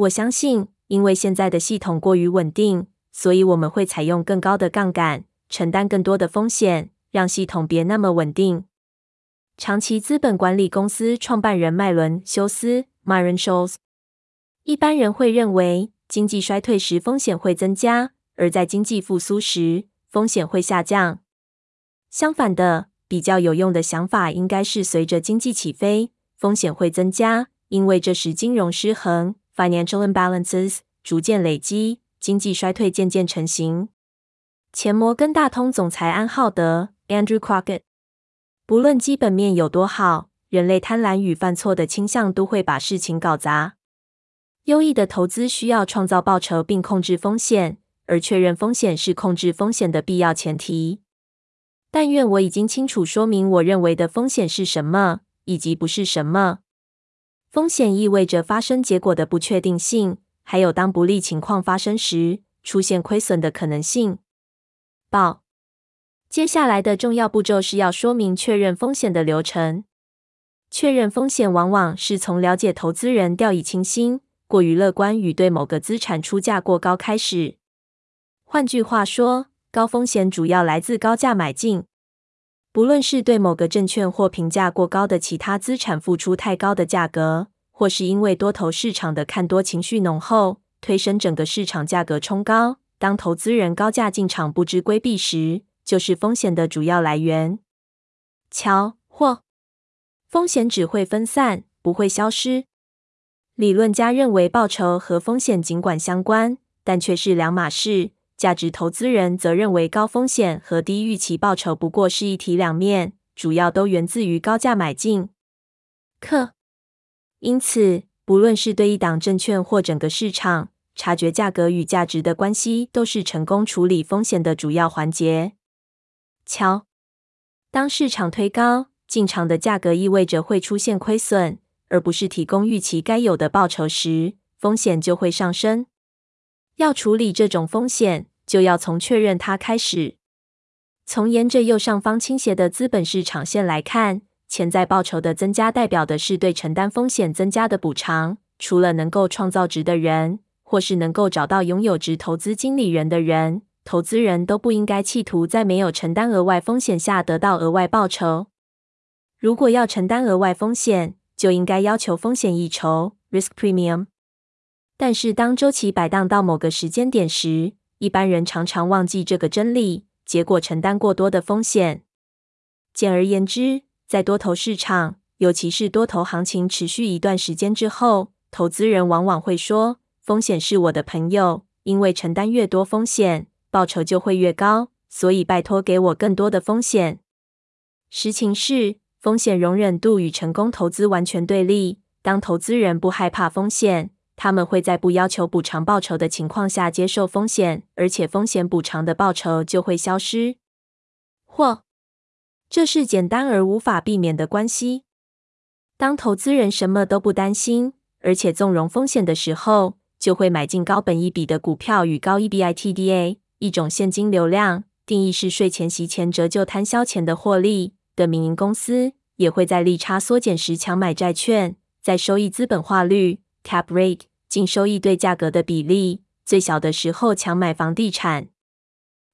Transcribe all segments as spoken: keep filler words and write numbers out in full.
我相信，因为现在的系统过于稳定，所以我们会采用更高的杠杆，承担更多的风险，让系统别那么稳定。长期资本管理公司创办人麦伦·休斯 （Maren Scholes）。一般人会认为，经济衰退时风险会增加，而在经济复苏时风险会下降。相反的，比较有用的想法应该是，随着经济起飞，风险会增加，因为这时金融失衡 （financial imbalances） 逐渐累积，经济衰退渐渐成型。前摩根大通总裁安浩德 （Andrew Crockett）。不论基本面有多好，人类贪婪与犯错的倾向都会把事情搞砸。优异的投资需要创造报酬并控制风险，而确认风险是控制风险的必要前提。但愿我已经清楚说明我认为的风险是什么，以及不是什么。风险意味着发生结果的不确定性，还有当不利情况发生时，出现亏损的可能性。报。接下来的重要步骤是要说明确认风险的流程。确认风险往往是从了解投资人掉以轻心、过于乐观与对某个资产出价过高开始。换句话说，高风险主要来自高价买进。不论是对某个证券或评价过高的其他资产付出太高的价格，或是因为多头市场的看多情绪浓厚，推升整个市场价格冲高，当投资人高价进场不知规避时，就是风险的主要来源。瞧或风险只会分散，不会消失。理论家认为报酬和风险尽管相关，但却是两码事。价值投资人则认为高风险和低预期报酬不过是一体两面，主要都源自于高价买进。克，因此，不论是对一档证券或整个市场，察觉价格与价值的关系都是成功处理风险的主要环节。瞧，当市场推高，进场的价格意味着会出现亏损，而不是提供预期该有的报酬时，风险就会上升。要处理这种风险，就要从确认它开始。从沿着右上方倾斜的资本市场线来看，潜在报酬的增加代表的是对承担风险增加的补偿。除了能够创造值的人，或是能够找到拥有值投资经理人的人，投资人都不应该企图在没有承担额外风险下得到额外报酬。如果要承担额外风险，就应该要求风险溢酬 （risk premium）。但是当周期摆荡到某个时间点时，一般人常常忘记这个真理，结果承担过多的风险。简而言之，在多头市场，尤其是多头行情持续一段时间之后，投资人往往会说：“风险是我的朋友，因为承担越多风险，报酬就会越高，所以拜托给我更多的风险。”实情是，风险容忍度与成功投资完全对立。当投资人不害怕风险，他们会在不要求补偿报酬的情况下接受风险，而且风险补偿的报酬就会消失。或，这是简单而无法避免的关系。当投资人什么都不担心，而且纵容风险的时候，就会买进高本益比的股票与高 EBITDA， 一种现金流量，定义是税前息前折旧摊销前的获利的民营公司，也会在利差缩减时强买债券，在收益资本化率cap rate 净收益对价格的比例最小的时候强买房地产。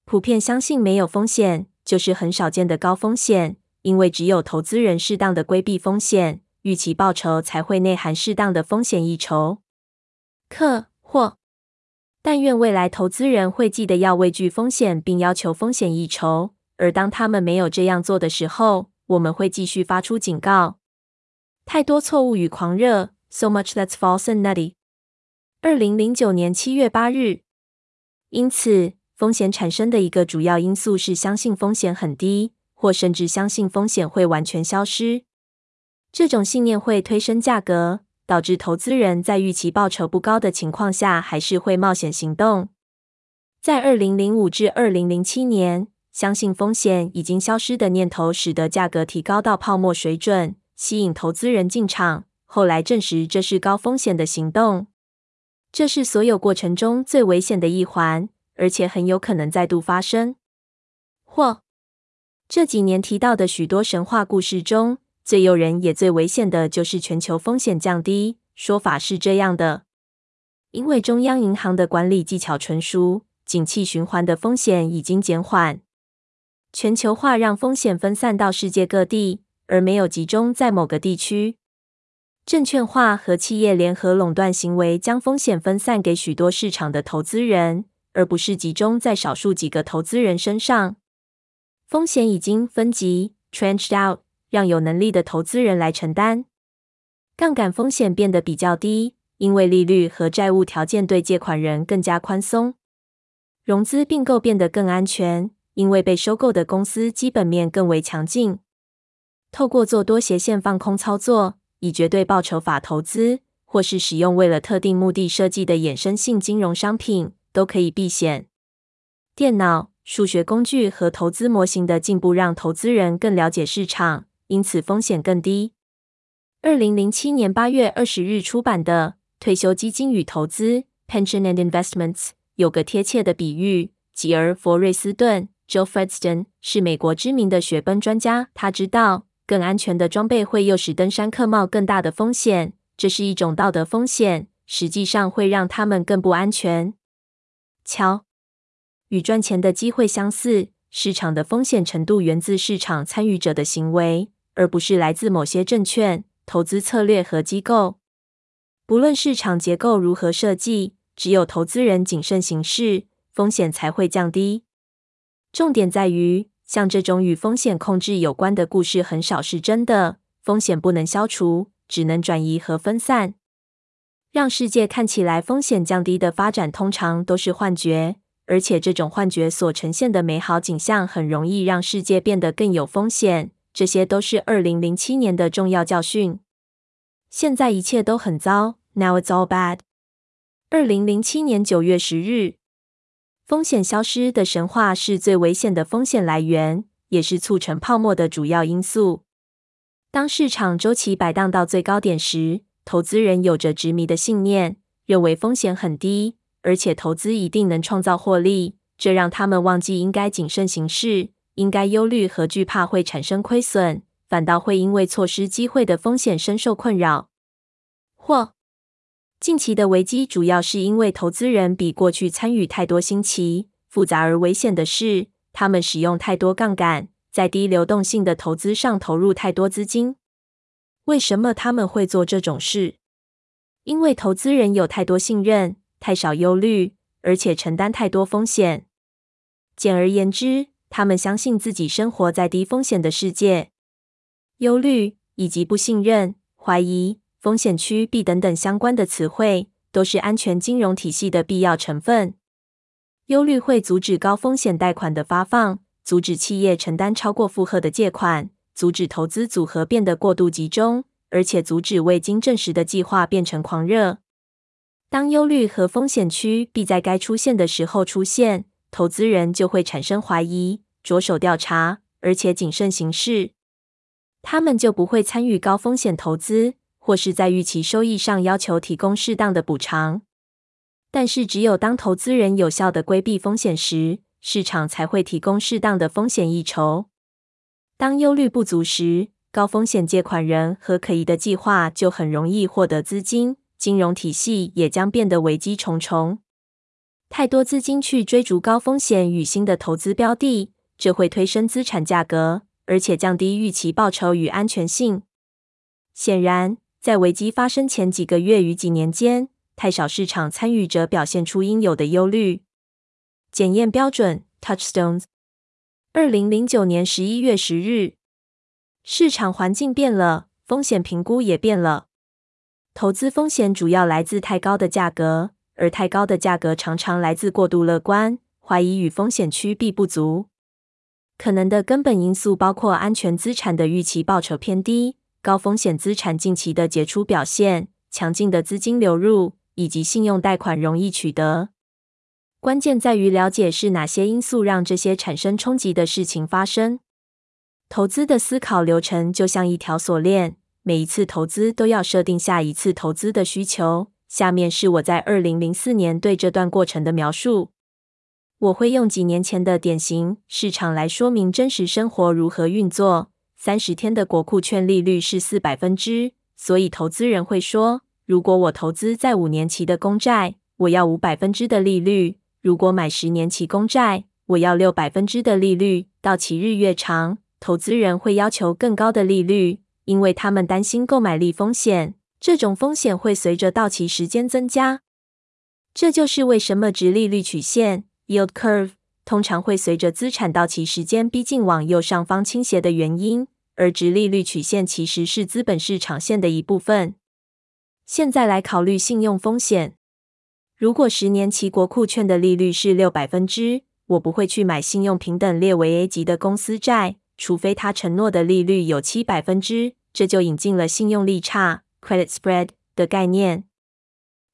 普遍相信没有风险就是很少见的高风险，因为只有投资人适当的规避风险，预期报酬才会内含适当的风险溢酬。克或，但愿未来投资人会记得要畏惧风险并要求风险溢酬，而当他们没有这样做的时候，我们会继续发出警告。太多错误与狂热，So much that's false and nutty. 二零零九年七月八日。因此，风险产生的一个主要因素是相信风险很低，或甚至相信风险会完全消失。这种信念会推升价格，导致投资人在预期报酬不高的情况下还是会冒险行动。在二零零五至二零零七年，相信风险已经消失的念头使得价格提高到泡沫水准，吸引投资人进场。后来证实这是高风险的行动。这是所有过程中最危险的一环，而且很有可能再度发生。或，这几年提到的许多神话故事中，最诱人也最危险的就是全球风险降低，说法是这样的。因为中央银行的管理技巧纯熟，景气循环的风险已经减缓。全球化让风险分散到世界各地，而没有集中在某个地区。证券化和企业联合垄断行为将风险分散给许多市场的投资人，而不是集中在少数几个投资人身上。风险已经分级 （trenched out）， 让有能力的投资人来承担。杠杆风险变得比较低，因为利率和债务条件对借款人更加宽松。融资并购变得更安全，因为被收购的公司基本面更为强劲。透过做多斜线放空操作，以绝对报酬法投资，或是使用为了特定目的设计的衍生性金融商品，都可以避险。电脑、数学工具和投资模型的进步让投资人更了解市场，因此风险更低。二零零七年八月二十日出版的《退休基金与投资》 Pension and Investments 有个贴切的比喻，吉尔·佛瑞斯顿 Joe Fredston 是美国知名的雪崩专家，他知道更安全的装备会诱使登山客冒更大的风险，这是一种道德风险，实际上会让他们更不安全。瞧，与赚钱的机会相似，市场的风险程度源自市场参与者的行为，而不是来自某些证券、投资策略和机构。不论市场结构如何设计，只有投资人谨慎行事，风险才会降低。重点在于，像这种与风险控制有关的故事很少是真的，风险不能消除，只能转移和分散。让世界看起来风险降低的发展通常都是幻觉，而且这种幻觉所呈现的美好景象很容易让世界变得更有风险，这些都是二零零七年的重要教训。现在一切都很糟 Now it's all bad。 二零零七年九月十日，风险消失的神话是最危险的风险来源，也是促成泡沫的主要因素。当市场周期摆荡到最高点时，投资人有着执迷的信念，认为风险很低，而且投资一定能创造获利，这让他们忘记应该谨慎行事，应该忧虑和惧怕会产生亏损，反倒会因为错失机会的风险深受困扰。或近期的危机主要是因为投资人比过去参与太多新奇、复杂而危险的事，他们使用太多杠杆，在低流动性的投资上投入太多资金。为什么他们会做这种事？因为投资人有太多信任，太少忧虑，而且承担太多风险。简而言之，他们相信自己生活在低风险的世界。忧虑以及不信任、怀疑、风险趋避等等相关的词汇都是安全金融体系的必要成分。忧虑会阻止高风险贷款的发放，阻止企业承担超过负荷的借款，阻止投资组合变得过度集中，而且阻止未经证实的计划变成狂热。当忧虑和风险趋避在该出现的时候出现，投资人就会产生怀疑，着手调查，而且谨慎行事。他们就不会参与高风险投资，或是在预期收益上要求提供适当的补偿。但是只有当投资人有效地规避风险时，市场才会提供适当的风险溢酬。当忧虑不足时，高风险借款人和可疑的计划就很容易获得资金，金融体系也将变得危机重重。太多资金去追逐高风险与新的投资标的，这会推升资产价格，而且降低预期报酬与安全性。显然，在危机发生前几个月与几年间，太少市场参与者表现出应有的忧虑。检验标准 Touchstones。 二零零九年十一月十日，市场环境变了，风险评估也变了。投资风险主要来自太高的价格，而太高的价格常常来自过度乐观、怀疑与风险趋避不足。可能的根本因素包括安全资产的预期报酬偏低，高风险资产近期的杰出表现、强劲的资金流入，以及信用贷款容易取得。关键在于了解是哪些因素让这些产生冲击的事情发生。投资的思考流程就像一条锁链，每一次投资都要设定下一次投资的需求。下面是我在二零零四年对这段过程的描述。我会用几年前的典型市场来说明真实生活如何运作。三十天的国库券利率是 百分之四， 所以投资人会说，如果我投资在五年期的公债，我要五百分之的利率；如果买十年期公债，我要六百分之的利率。到期日越长，投资人会要求更高的利率，因为他们担心购买力风险，这种风险会随着到期时间增加。这就是为什么殖利率曲线 （yield curve） 通常会随着资产到期时间逼近往右上方倾斜的原因。而殖利率曲线其实是资本市场线的一部分。现在来考虑信用风险。如果十年期国库券的利率是六百分之，我不会去买信用平等列为 A 级的公司债，除非他承诺的利率有七百分之。这就引进了信用利差 （credit spread） 的概念。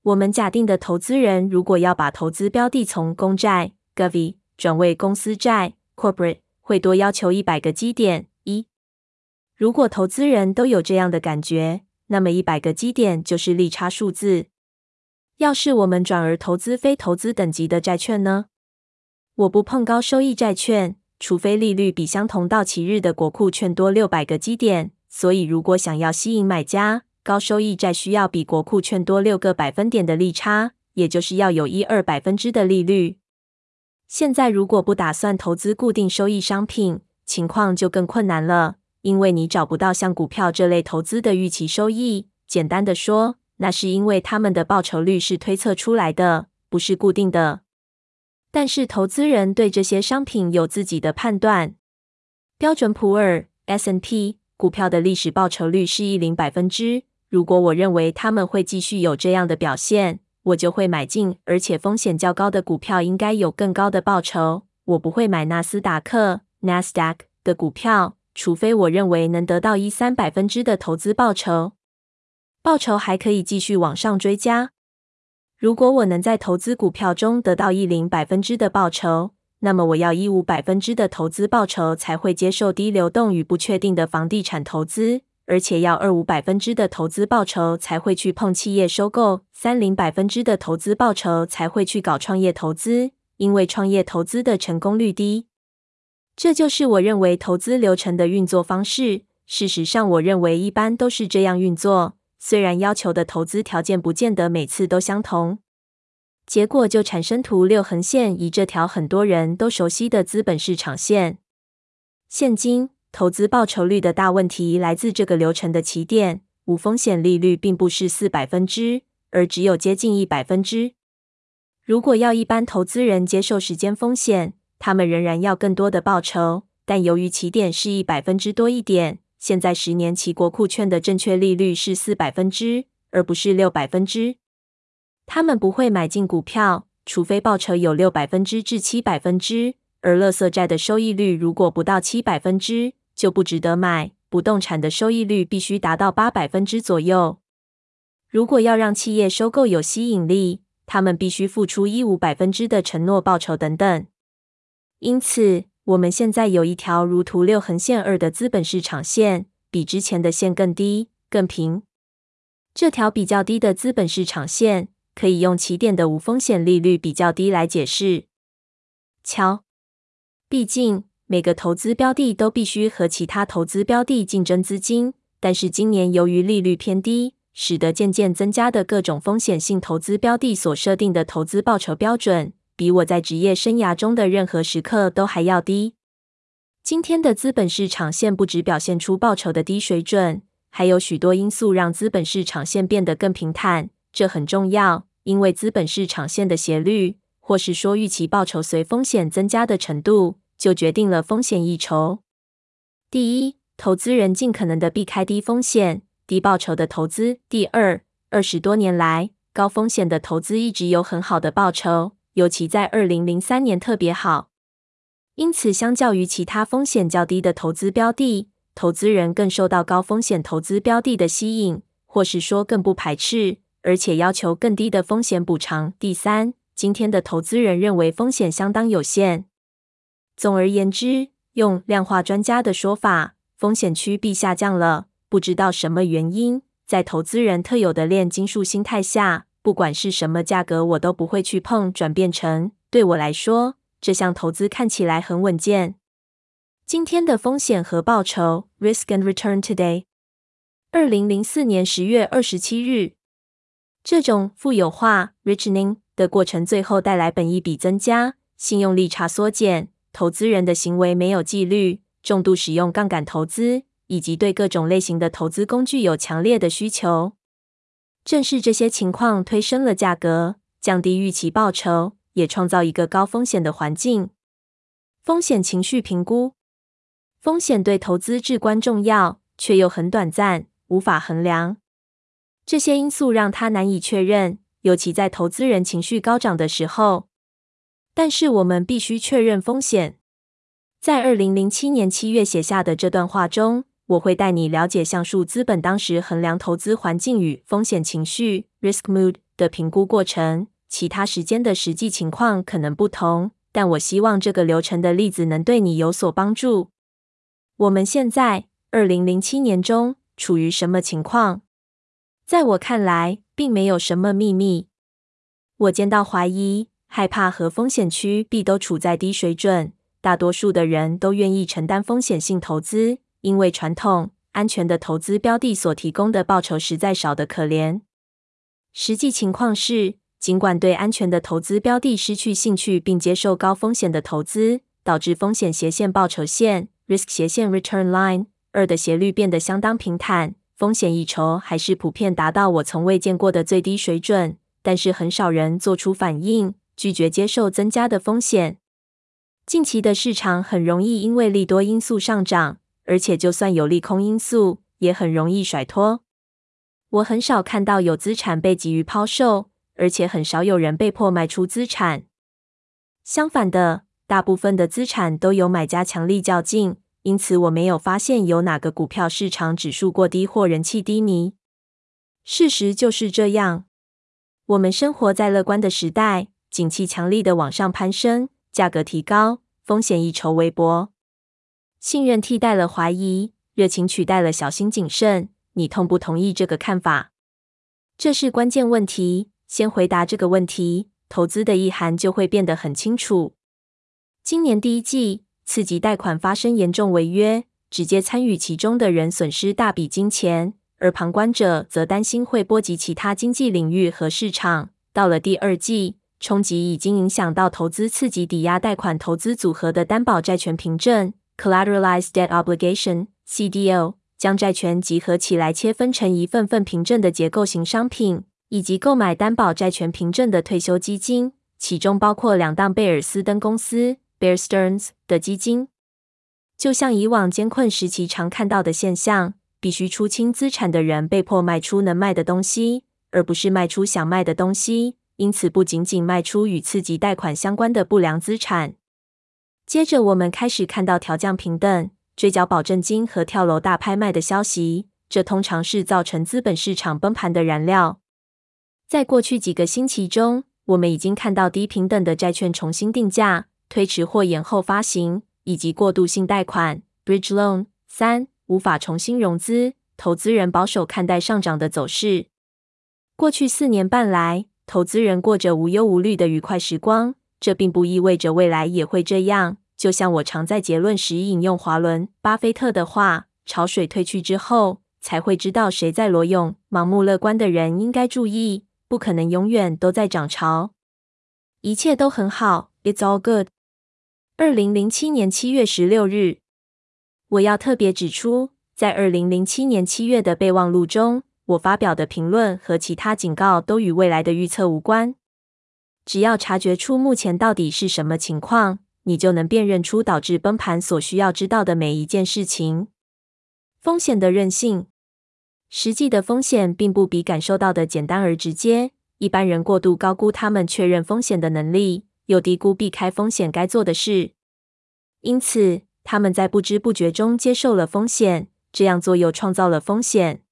我们假定的投资人如果要把投资标的从公债 （govy） 转为公司债 （corporate）， 会多要求一百个基点。如果投资人都有这样的感觉，那么一百个基点就是利差数字。要是我们转而投资非投资等级的债券呢？我不碰高收益债券，除非利率比相同到期日的国库券多六百个基点。所以如果想要吸引买家，高收益债需要比国库券多六个百分点的利差，也就是要有百分之一到二的利率。现在如果不打算投资固定收益商品，情况就更困难了。因为你找不到像股票这类投资的预期收益，简单的说，那是因为他们的报酬率是推测出来的，不是固定的。但是投资人对这些商品有自己的判断。标准普尔 S and P 股票的历史报酬率是百分之百，如果我认为他们会继续有这样的表现，我就会买进，而且风险较高的股票应该有更高的报酬。我不会买纳斯达克 NASDAQ 的股票，除非我认为能得到百分之十三的投资报酬，报酬还可以继续往上追加。如果我能在投资股票中得到百分之十的报酬，那么我要百分之十五的投资报酬才会接受低流动与不确定的房地产投资，而且要百分之二十五的投资报酬才会去碰企业收购，百分之三十的投资报酬才会去搞创业投资，因为创业投资的成功率低。这就是我认为投资流程的运作方式。事实上，我认为一般都是这样运作，虽然要求的投资条件不见得每次都相同。结果就产生图六横线以这条很多人都熟悉的资本市场线。现今，投资报酬率的大问题来自这个流程的起点，无风险利率并不是百分之四，而只有接近百分之一。如果要一般投资人接受时间风险，他们仍然要更多的报酬，但由于起点是百分之一多一点，现在十年期国库券的正确利率是百分之四，而不是百分之六。他们不会买进股票，除非报酬有百分之六至百分之七，而垃圾债的收益率如果不到百分之七，就不值得买。不动产的收益率必须达到百分之八左右。如果要让企业收购有吸引力，他们必须付出百分之十五的承诺报酬等等。因此，我们现在有一条如图六横线二的资本市场线，比之前的线更低、更平。这条比较低的资本市场线，可以用起点的无风险利率比较低来解释。瞧，毕竟每个投资标的都必须和其他投资标的竞争资金，但是今年由于利率偏低，使得渐渐增加的各种风险性投资标的所设定的投资报酬标准，比我在职业生涯中的任何时刻都还要低。今天的资本市场线不只表现出报酬的低水准，还有许多因素让资本市场线变得更平坦。这很重要，因为资本市场线的斜率，或是说预期报酬随风险增加的程度，就决定了风险一筹。第一，投资人尽可能的避开低风险、低报酬的投资。第二，二十多年来，高风险的投资一直有很好的报酬。尤其在二零零三年特别好，因此相较于其他风险较低的投资标的，投资人更受到高风险投资标的的吸引，或是说更不排斥，而且要求更低的风险补偿。第三，今天的投资人认为风险相当有限。总而言之，用量化专家的说法，风险趋避下降了。不知道什么原因，在投资人特有的炼金术心态下，不管是什么价格我都不会去碰，转变成对我来说，这项投资看起来很稳健。今天的风险和报酬 Risk and Return Today 二零零四年十月二十七日。这种富有化 Richening 的过程最后带来本益比增加、信用利差缩减、投资人的行为没有纪律、重度使用杠杆投资，以及对各种类型的投资工具有强烈的需求。正是这些情况推升了价格，降低预期报酬，也创造一个高风险的环境。风险情绪评估，风险对投资至关重要，却又很短暂，无法衡量。这些因素让它难以确认，尤其在投资人情绪高涨的时候。但是我们必须确认风险。在二零零七年七月写下的这段话中，我会带你了解橡树资本当时衡量投资环境与风险情绪 （risk mood） 的评估过程。其他时间的实际情况可能不同，但我希望这个流程的例子能对你有所帮助。我们现在二零零七年中处于什么情况？在我看来，并没有什么秘密。我见到怀疑、害怕和风险区必都处在低水准，大多数的人都愿意承担风险性投资，因为传统、安全的投资标的所提供的报酬实在少得可怜。实际情况是，尽管对安全的投资标的失去兴趣并接受高风险的投资，导致风险斜线报酬线 （risk 斜线 return line） 二的斜率变得相当平坦，风险溢酬还是普遍达到我从未见过的最低水准，但是很少人做出反应，拒绝接受增加的风险。近期的市场很容易因为利多因素上涨，而且就算有利空因素，也很容易甩脱。我很少看到有资产被急于抛售，而且很少有人被迫卖出资产。相反的，大部分的资产都有买家强力较劲。因此，我没有发现有哪个股票市场指数过低或人气低迷。事实就是这样。我们生活在乐观的时代，景气强力的往上攀升，价格提高，风险溢酬微薄。信任替代了怀疑，热情取代了小心谨慎。你同不同意这个看法？这是关键问题。先回答这个问题，投资的意涵就会变得很清楚。今年第一季，次级贷款发生严重违约，直接参与其中的人损失大笔金钱，而旁观者则担心会波及其他经济领域和市场。到了第二季，冲击已经影响到投资次级抵押贷款投资组合的担保债权凭证 （Collateralized Debt Obligation, C D O）， 将债权集合起来切分成一份份凭证的结构型商品，以及购买担保债权凭证的退休基金，其中包括两档贝尔斯登公司Bear Stearns 的基金。就像以往艰困时期常看到的现象，必须出清资产的人被迫卖出能卖的东西，而不是卖出想卖的东西，因此不仅仅卖出与次级贷款相关的不良资产。接着我们开始看到调降评等、追缴保证金和跳楼大拍卖的消息，这通常是造成资本市场崩盘的燃料。在过去几个星期中，我们已经看到低评等的债券重新定价、推迟或延后发行，以及过渡性贷款 （bridge loan） 三无法重新融资，投资人保守看待上涨的走势。过去四年半来，投资人过着无忧无虑的愉快时光，这并不意味着未来也会这样。就像我常在结论时引用华伦·巴菲特的话：“潮水退去之后，才会知道谁在裸泳。”盲目乐观的人应该注意，不可能永远都在涨潮。一切都很好 ，It's all good。二零零七年七月十六日，我要特别指出，在二零零七年七月的备忘录中，我发表的评论和其他警告都与未来的预测无关。只要察觉出目前到底是什么情况，你就能辨认出导致崩盘所需要知道的每一件事情。风险的韧性，实际的风险并不比感受到的简单而直接，一般人过度高估他们确认风险的能力，又低估避开风险该做的事，因此他们在不知不觉中接受了风险，这样做又创造了风险。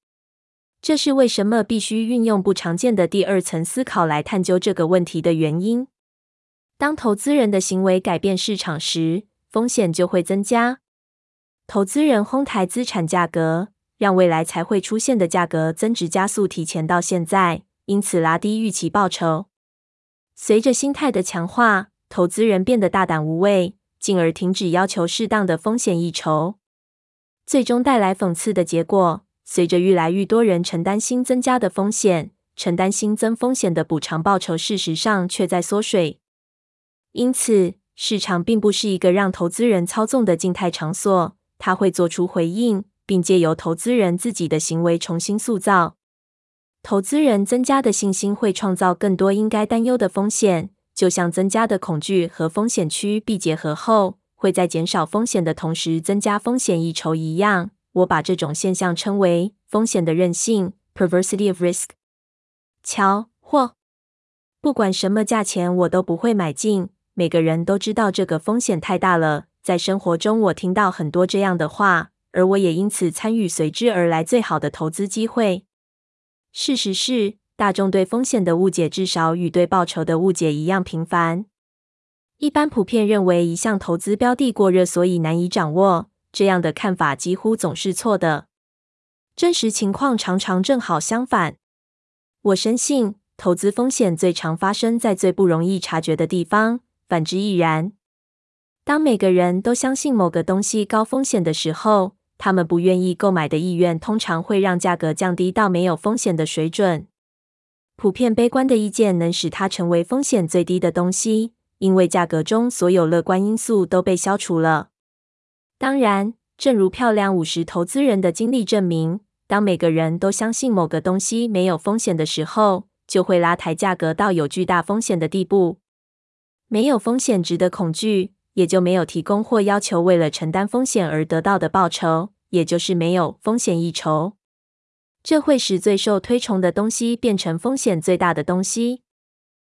这是为什么必须运用不常见的第二层思考来探究这个问题的原因。当投资人的行为改变市场时，风险就会增加。投资人哄抬资产价格，让未来才会出现的价格增值加速提前到现在，因此拉低预期报酬。随着心态的强化，投资人变得大胆无畏，进而停止要求适当的风险溢酬，最终带来讽刺的结果。随着越来越多人承担新增加的风险，承担新增风险的补偿报酬事实上却在缩水。因此，市场并不是一个让投资人操纵的静态场所，它会做出回应，并借由投资人自己的行为重新塑造。投资人增加的信心会创造更多应该担忧的风险，就像增加的恐惧和风险趋避结合后，会在减少风险的同时增加风险一筹一样。我把这种现象称为风险的韧性 （perversity of risk）。瞧，或不管什么价钱我都不会买进。每个人都知道这个风险太大了。在生活中，我听到很多这样的话，而我也因此参与随之而来最好的投资机会。事实是，大众对风险的误解至少与对报酬的误解一样频繁。一般普遍认为一项投资标的过热，所以难以掌握。这样的看法几乎总是错的。真实情况常常正好相反。我深信，投资风险最常发生在最不容易察觉的地方，反之亦然。当每个人都相信某个东西高风险的时候，他们不愿意购买的意愿通常会让价格降低到没有风险的水准。普遍悲观的意见能使它成为风险最低的东西，因为价格中所有乐观因素都被消除了。当然，正如漂亮五十投资人的经历证明，当每个人都相信某个东西没有风险的时候，就会拉抬价格到有巨大风险的地步。没有风险值得恐惧，也就没有提供或要求为了承担风险而得到的报酬，也就是没有风险一筹。这会使最受推崇的东西变成风险最大的东西。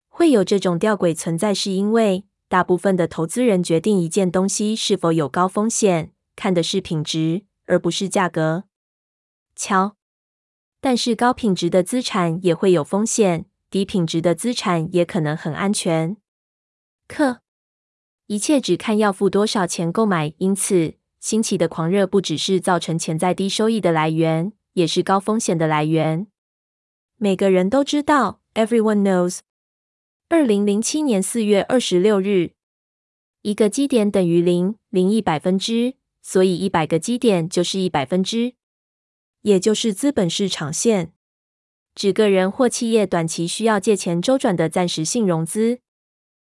会有这种吊诡存在，是因为大部分的投资人决定一件东西是否有高风险，看的是品质，而不是价格。瞧，但是高品质的资产也会有风险，低品质的资产也可能很安全。可一切只看要付多少钱购买，因此兴起的狂热不只是造成潜在低收益的来源，也是高风险的来源。每个人都知道 ，everyone knows。二零零七年四月二十六日，一个基点等于零，零一百分之，所以一百个基点就是一百分之，也就是资本市场线，指个人或企业短期需要借钱周转的暂时性融资。